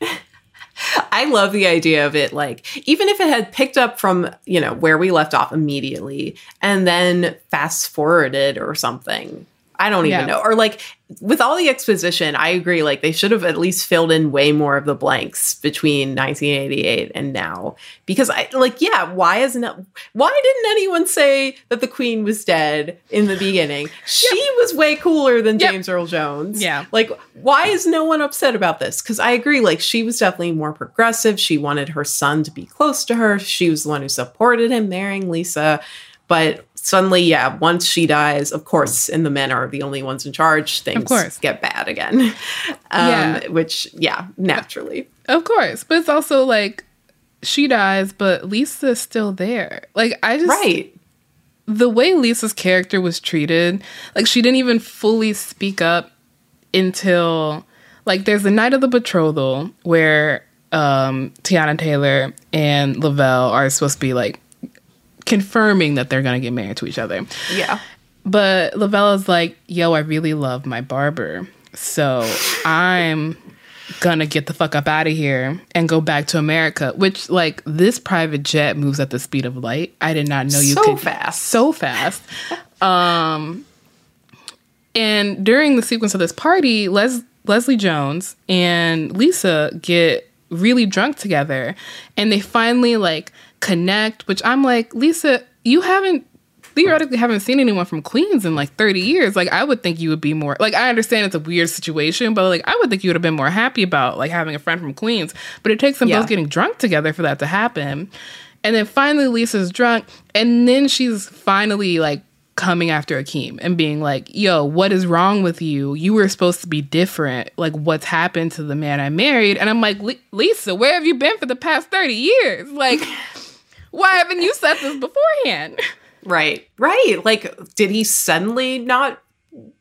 I love the idea of it, like, even if it had picked up from, you know, where we left off immediately and then fast forwarded or something. I don't even know. Or, like, with all the exposition, I agree, like, they should have at least filled in way more of the blanks between 1988 and now. Because, why didn't anyone say that the Queen was dead in the beginning? She was way cooler than James Earl Jones. Yeah. Like, why is no one upset about this? Because I agree, like, she was definitely more progressive. She wanted her son to be close to her. She was the one who supported him marrying Lisa. But suddenly, once she dies, of course, and the men are the only ones in charge, things get bad again. Which, naturally. Of course. But it's also like, she dies, but Lisa's still there. Like, the way Lisa's character was treated, like, she didn't even fully speak up until, like, there's the night of the betrothal where Teyana Taylor and Lavelle are supposed to be, like, confirming that they're going to get married to each other. Yeah. But Lavella's like, yo, I really love my barber. So I'm gonna get the fuck up out of here and go back to America, which, like, this private jet moves at the speed of light. I did not know you could. So fast. And during the sequence of this party, Leslie Jones and Lisa get really drunk together, and they finally, like, connect, which I'm like, Lisa, you haven't seen anyone from Queens in like 30 years. Like, I would think you would be more, like, I understand it's a weird situation, but, like, I would think you would have been more happy about, like, having a friend from Queens, but it takes them both getting drunk together for that to happen. And then finally Lisa's drunk, and then she's finally, like, coming after Akeem and being like, yo, what is wrong with you? You were supposed to be different. Like, what's happened to the man I married? And I'm like, Lisa, where have you been for the past 30 years? Like, why haven't you said this beforehand? Right. Like, did he suddenly not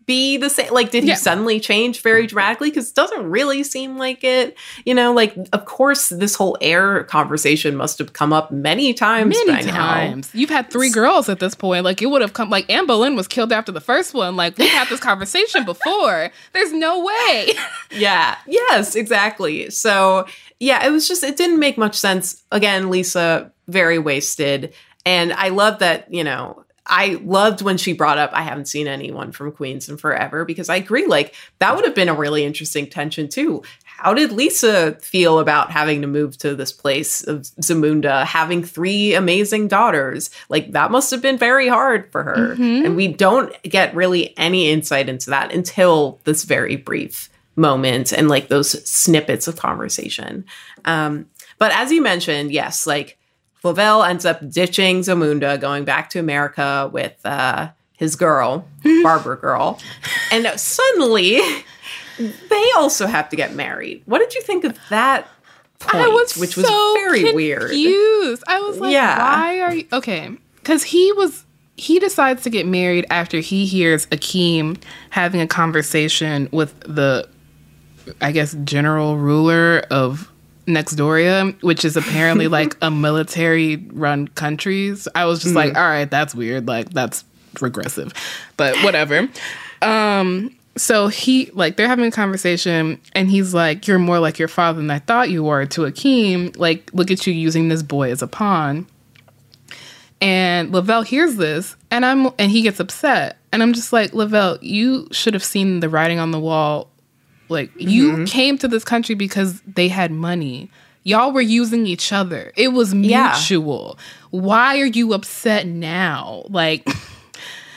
be the same? Like, did he suddenly change very dramatically? Because it doesn't really seem like it. You know, like, of course, this whole air conversation must have come up many times by now. You've had 3 girls at this point. Like, it would have come, like, Anne Boleyn was killed after the first one. Like, we've had this conversation before. There's no way. Yeah. Yes, exactly. So, yeah, it was just, it didn't make much sense. Again, Lisa, very wasted. And I love that, you know, I loved when she brought up, I haven't seen anyone from Queens in forever, because I agree, like, that would have been a really interesting tension too. How did Lisa feel about having to move to this place of Zamunda, having 3 amazing daughters? Like, that must have been very hard for her. Mm-hmm. And we don't get really any insight into that until this very brief moment and, like, those snippets of conversation. But as you mentioned, yes, like, Lavelle ends up ditching Zamunda, going back to America with his girl, Barber Girl. And suddenly, they also have to get married. What did you think of that point? I was very confused. I was like, why are you... Okay, because he decides to get married after he hears Akeem having a conversation with the, I guess, general ruler of Nexdoria, which is apparently like a military-run country. So I was just like, all right, that's weird. Like, that's regressive, but whatever. So he, like, they're having a conversation, and he's like, "You're more like your father than I thought you were." To Akeem, like, look at you using this boy as a pawn. And Lavelle hears this, and he gets upset, and I'm just like, Lavelle, you should have seen the writing on the wall. Like, you came to this country because they had money. Y'all were using each other. It was mutual. Why are you upset now? Like,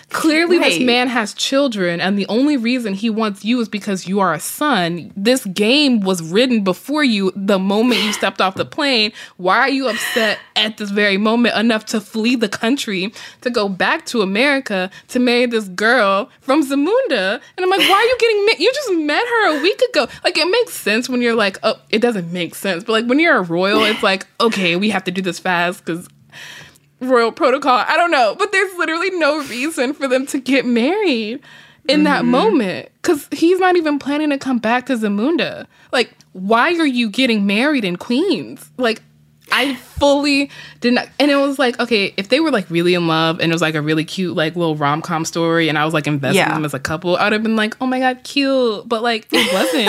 clearly this man has children, and the only reason he wants you is because you are a son. This game was written before you the moment you stepped off the plane. Why are you upset at this very moment enough to flee the country, to go back to America, to marry this girl from Zamunda? And I'm like, why are you getting married? You just met her a week ago. Like, it makes sense when you're like, oh, it doesn't make sense. But, like, when you're a royal, it's like, okay, we have to do this fast because... royal protocol. I don't know, but there's literally no reason for them to get married in that moment, because he's not even planning to come back to Zamunda. Like, why are you getting married in Queens? Like, I fully did not. And it was like, okay, if they were, like, really in love and it was, like, a really cute, like, little rom-com story, and I was, like, invested in them as a couple, I would have been like, oh my god, cute. But, like, it wasn't.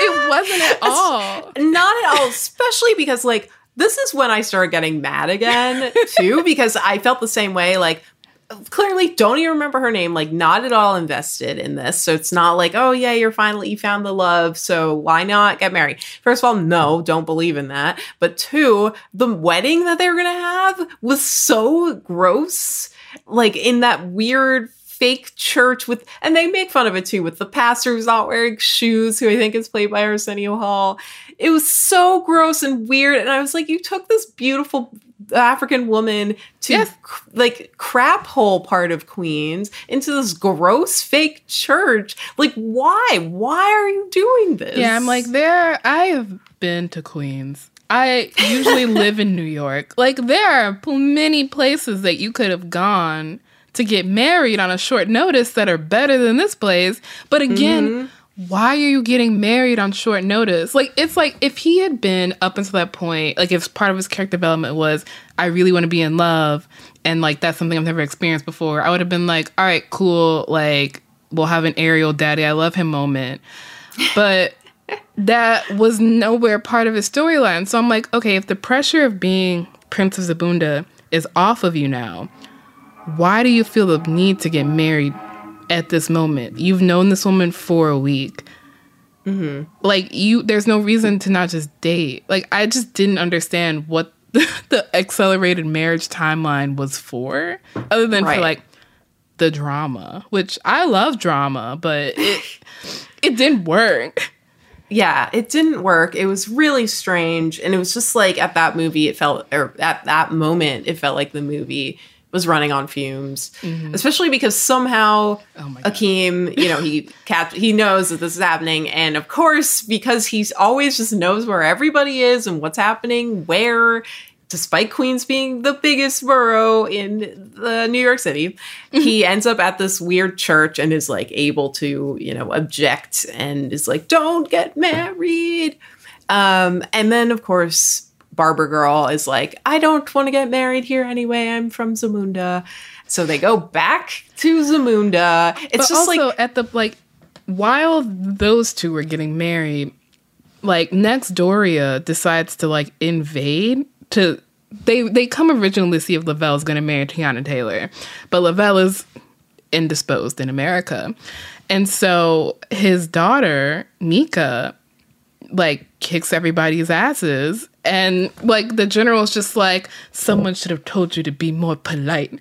It wasn't at all. Not at all. Especially because, like, this is when I started getting mad again, too, because I felt the same way. Like, clearly don't even remember her name, like, not at all invested in this. So it's not like, oh, yeah, you found the love, so why not get married? First of all, no, don't believe in that. But 2, the wedding that they were going to have was so gross, like, in that weird fake church with, and they make fun of it too, with the pastor who's not wearing shoes, who I think is played by Arsenio Hall. It was so gross and weird, and I was like, you took this beautiful African woman to crap hole part of Queens into this gross fake church. Like, why are you doing this? Yeah, I'm like, I have been to Queens. I usually live in New York. Like, there are many places that you could have gone to get married on a short notice that are better than this place. But again, why are you getting married on short notice? Like, it's like, if he had been up until that point, like, if part of his character development was, I really want to be in love, and, like, that's something I've never experienced before, I would have been like, all right, cool, like, we'll have an Ariel daddy I love him moment. But that was nowhere part of his storyline. So I'm like, okay, if the pressure of being Prince of Zamunda is off of you now, why do you feel the need to get married at this moment? You've known this woman for a week. Mm-hmm. Like, there's no reason to not just date. Like, I just didn't understand what the accelerated marriage timeline was for, other than for, like, the drama, which I love drama, but it didn't work. Yeah, it didn't work. It was really strange. And it was just like at that moment, it felt like the movie was running on fumes, mm-hmm. especially because somehow Akeem, he knows that this is happening. And of course, because he always just knows where everybody is and what's happening, where, despite Queens being the biggest borough in New York City, he ends up at this weird church and is like able to, object and is like, don't get married. And then, of course, Barber Girl is like, I don't want to get married here anyway. I'm from Zamunda. So they go back to Zamunda. It's just also like while those two were getting married, like, Nexdoria decides to invade. They come originally to see if Lavelle is going to marry Teyana Taylor, but Lavelle is indisposed in America, and so his daughter Meeka kicks everybody's asses. And, the general's just like, someone should have told you to be more polite.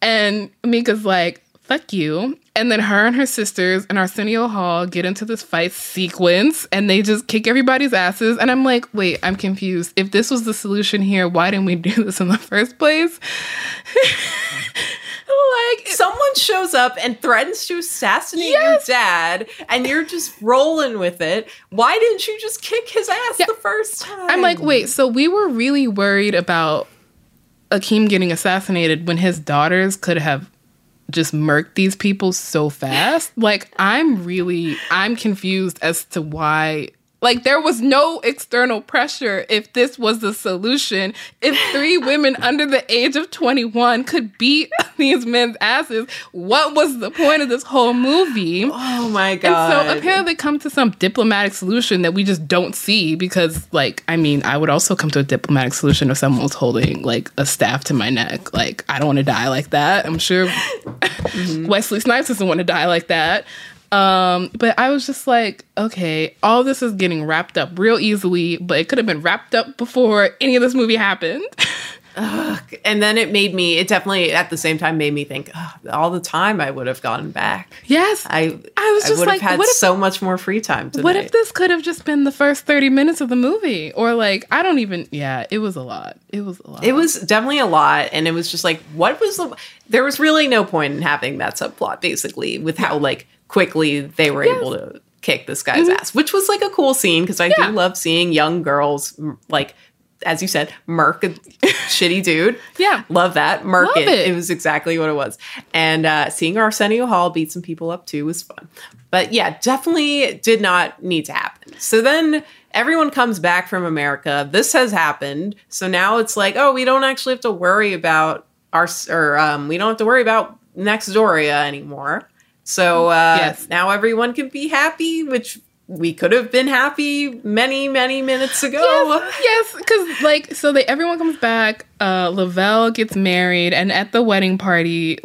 And Meeka's like, fuck you. And then her and her sisters and Arsenio Hall get into this fight sequence, and they just kick everybody's asses. And I'm like, wait, I'm confused. If this was the solution here, why didn't we do this in the first place? Someone shows up and threatens to assassinate your dad, and you're just rolling with it. Why didn't you just kick his ass the first time? I'm like, wait, so we were really worried about Akeem getting assassinated when his daughters could have just murked these people so fast? I'm confused as to why. There was no external pressure if this was the solution. If three women under the age of 21 could beat these men's asses, what was the point of this whole movie? Oh, my God. And so apparently they come to some diplomatic solution that we just don't see because, I would also come to a diplomatic solution if someone was holding, a staff to my neck. I don't want to die like that. I'm sure mm-hmm. Wesley Snipes doesn't want to die like that. But I was just like, okay, all this is getting wrapped up real easily, but it could have been wrapped up before any of this movie happened. Ugh. And then it definitely at the same time made me think, all the time I would have gone back. Yes. I was just would have had so much more free time tonight. What if this could have just been the first 30 minutes of the movie? Or it was a lot. It was a lot. It was definitely a lot. And it was just there was really no point in having that subplot basically with how quickly they were able to kick this guy's mm-hmm. ass, which was a cool scene because I do love seeing young girls as you said, murk a shitty dude. Yeah. Love that. Murk it. It was exactly what it was. And seeing Arsenio Hall beat some people up too was fun. But yeah, definitely did not need to happen. So then everyone comes back from America. This has happened. So now it's we don't actually have to worry about we don't have to worry about Nexdoria anymore. So now everyone can be happy, which we could have been happy many, many minutes ago. Yes, because everyone comes back. Lavelle gets married, and at the wedding party,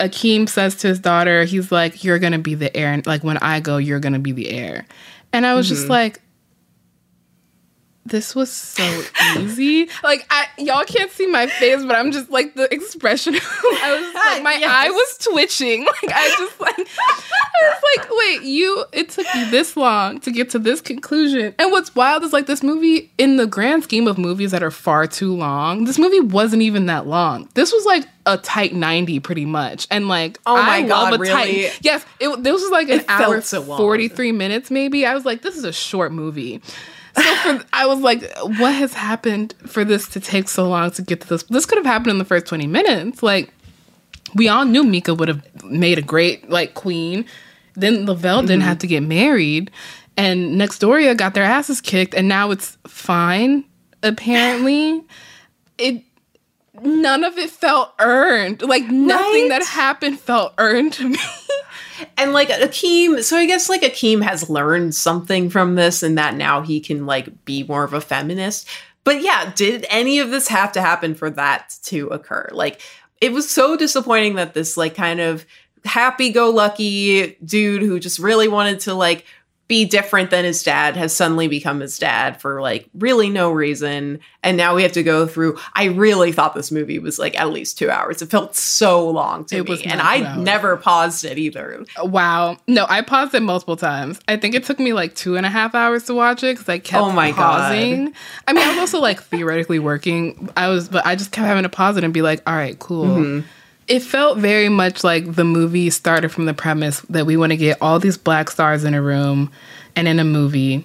Akeem says to his daughter, he's like, "You're gonna be the heir. And when I go, you're gonna be the heir." And I was mm-hmm. just like, this was so easy. Y'all can't see my face, but I'm just the expression. I was my eye was twitching. Wait, it took you this long to get to this conclusion. And what's wild is this movie, in the grand scheme of movies that are far too long, this movie wasn't even that long. This was a tight 90 pretty much. And really? Yes, this was an hour 43 minutes maybe. I was like, this is a short movie. So I was like, what has happened for this to take so long to get to this? This could have happened in the first 20 minutes. We all knew Meeka would have made a great, queen. Then Lavelle mm-hmm. didn't have to get married. And Nexdoria got their asses kicked. And now it's fine, apparently. None of it felt earned. Nothing that happened felt earned to me. And like Akeem, so I guess like Akeem has learned something from this and that now he can like be more of a feminist. But yeah, did any of this have to happen for that to occur? Like, it was so disappointing that this like kind of happy-go-lucky dude who just really wanted to like be different than his dad has suddenly become his dad for like really no reason. And now we have to go through, I really thought this movie was like at least 2 hours. It felt so long to me. And I never paused it either. Wow. No, I paused it multiple times. I think it took me like 2.5 hours to watch it because I kept pausing. God. I mean, I was also like theoretically working. But I just kept having to pause it and be like, all right, cool. Mm-hmm. It felt very much like the movie started from the premise that we want to get all these black stars in a room and in a movie.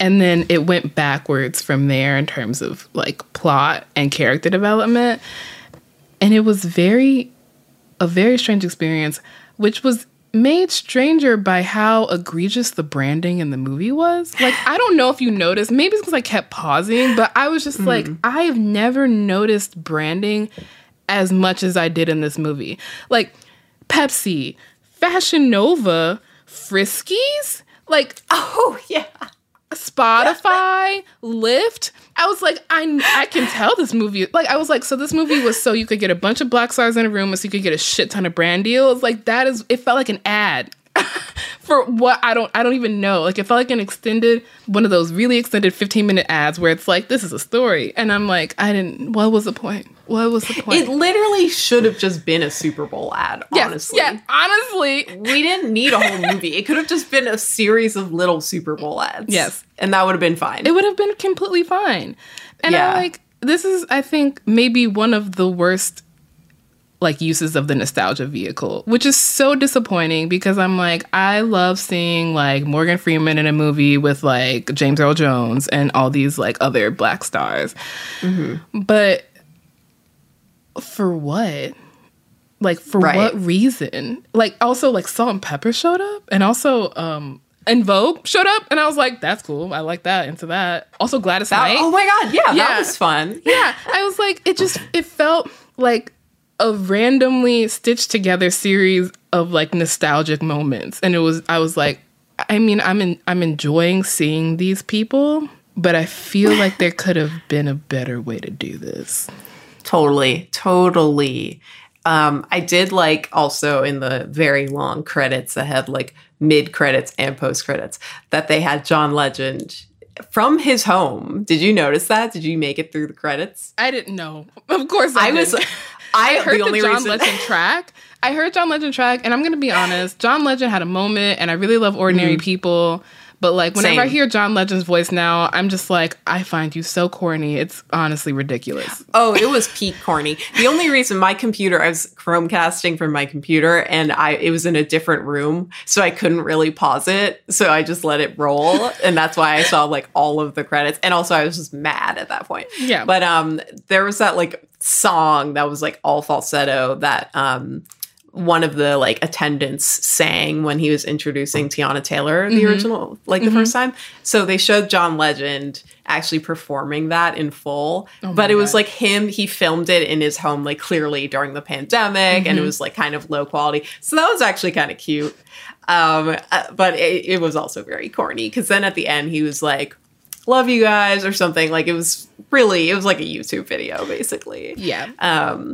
And then it went backwards from there in terms of like plot and character development. And it was a very strange experience, which was made stranger by how egregious the branding in the movie was. Like, I don't know if you noticed, maybe it's because I kept pausing, but I was just like, I've never noticed branding as much as I did in this movie. Like, Pepsi, Fashion Nova, Friskies, like, oh, yeah, Spotify, Lyft. I was like, I can tell this movie. Like, I was like, so this movie was so you could get a bunch of black stars in a room and so you could get a shit ton of brand deals. Like, it felt like an ad for what I don't even know. Like, it felt like an extended, one of those really extended 15-minute ads where it's like, this is a story. And I'm like, what was the point? What was the point? It literally should have just been a Super Bowl ad, honestly. Yeah, honestly. We didn't need a whole movie. It could have just been a series of little Super Bowl ads. Yes. And that would have been fine. It would have been completely fine. And yeah. This is, I think, maybe one of the worst like uses of the nostalgia vehicle, which is so disappointing because I'm like, I love seeing like Morgan Freeman in a movie with like James Earl Jones and all these like other black stars. Mm-hmm. But for what? Like, for what reason? Like, also like Salt and Pepper showed up and also En Vogue showed up, and I was like, that's cool. I like that, into that. Also Gladys Knight. Oh my God, yeah, that was fun. Yeah, I was like, it felt like a randomly stitched together series of like nostalgic moments. And I was like, I mean, I'm enjoying seeing these people, but I feel like there could have been a better way to do this. Totally. I did like also in the very long credits that had like mid credits and post credits that they had John Legend from his home. Did you notice that? Did you make it through the credits? I didn't know. Of course I didn't. I heard the John Legend track. And I'm going to be honest, John Legend had a moment, and I really love Ordinary People. But, like, whenever I hear John Legend's voice now, I'm just like, I find you so corny. It's honestly ridiculous. Oh, it was peak corny. The only reason my computer, I was Chromecasting from my computer, and it was in a different room, so I couldn't really pause it. So I just let it roll, and that's why I saw, like, all of the credits. And also, I was just mad at that point. Yeah. But there was that, like, song that was, like, all falsetto that one of the like attendants sang when he was introducing Teyana Taylor, the original, like the first time. So they showed John Legend actually performing that in full, but it was like him, he filmed it in his home, like clearly during the pandemic, and it was like kind of low quality. So that was actually kind of cute. But it was also very corny. 'Cause then at the end he was like, love you guys or something. Like it was like a YouTube video basically. Yeah.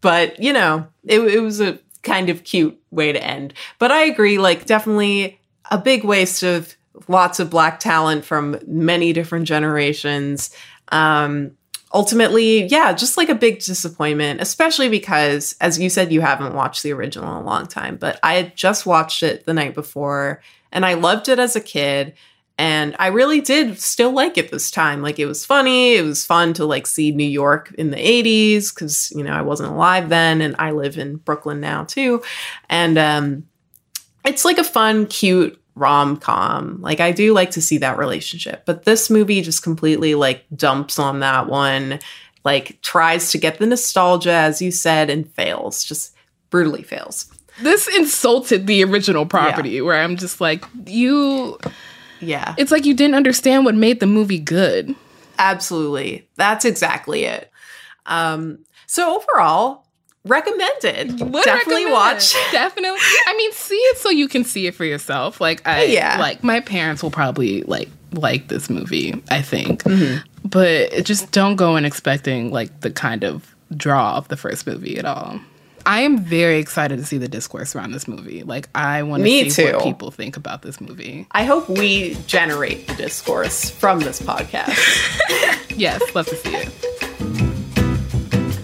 But you know, it was a kind of cute way to end. But I agree, like, definitely a big waste of lots of black talent from many different generations. Ultimately, yeah, just like a big disappointment, especially because, as you said, you haven't watched the original in a long time, but I had just watched it the night before and I loved it as a kid. And I really did still like it this time. Like, it was funny. It was fun to, like, see New York in the 80s because, you know, I wasn't alive then. And I live in Brooklyn now, too. And it's, like, a fun, cute rom-com. Like, I do like to see that relationship. But this movie just completely, like, dumps on that one. Like, tries to get the nostalgia, as you said, and fails. Just brutally fails. This insulted the original property where I'm just like, you... Yeah. It's like you didn't understand what made the movie good. Absolutely. That's exactly it. So overall, recommended. Definitely watch. Definitely. I mean, see it so you can see it for yourself. Like, like my parents will probably like this movie, I think. Mm-hmm. But just don't go in expecting like the kind of draw of the first movie at all. I am very excited to see the discourse around this movie. Like, I want to see what people think about this movie. I hope we generate the discourse from this podcast. Yes, love to see it.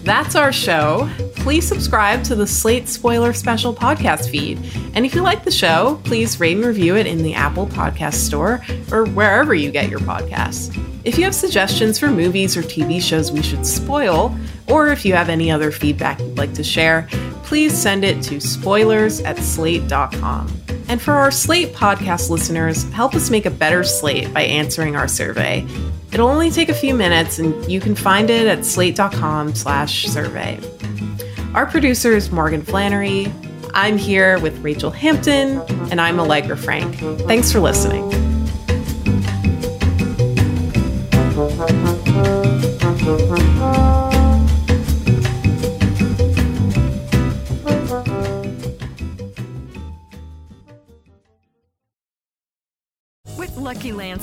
That's our show. Please subscribe to the Slate Spoiler Special podcast feed. And if you like the show, please rate and review it in the Apple Podcast Store or wherever you get your podcasts. If you have suggestions for movies or TV shows we should spoil, or if you have any other feedback you'd like to share, please send it to spoilers@slate.com. And for our Slate podcast listeners, help us make a better Slate by answering our survey. It'll only take a few minutes, and you can find it at slate.com/survey. Our producer is Morgan Flannery. I'm here with Rachelle Hampton, and I'm Allegra Frank. Thanks for listening. With Lucky Land